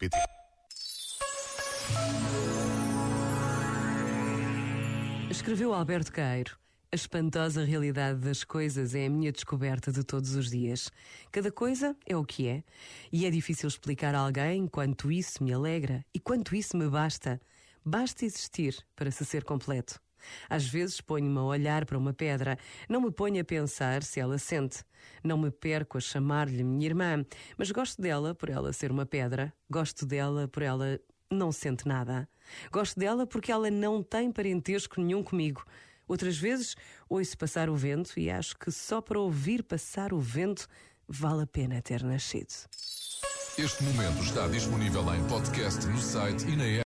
alberto.caeiro@alberto.pt. Escreveu Alberto Caeiro: "A espantosa realidade das coisas é a minha descoberta de todos os dias. Cada coisa é o que é, e é difícil explicar a alguém quanto isso me alegra e quanto isso me basta. Basta existir para se ser completo. Às vezes ponho-me a olhar para uma pedra, não me ponho a pensar se ela sente. Não me perco a chamar-lhe minha irmã, mas gosto dela por ela ser uma pedra, gosto dela por ela não sente nada. Gosto dela porque ela não tem parentesco nenhum comigo. Outras vezes ouço passar o vento e acho que só para ouvir passar o vento vale a pena ter nascido." Este momento está disponível em podcast no site e na app.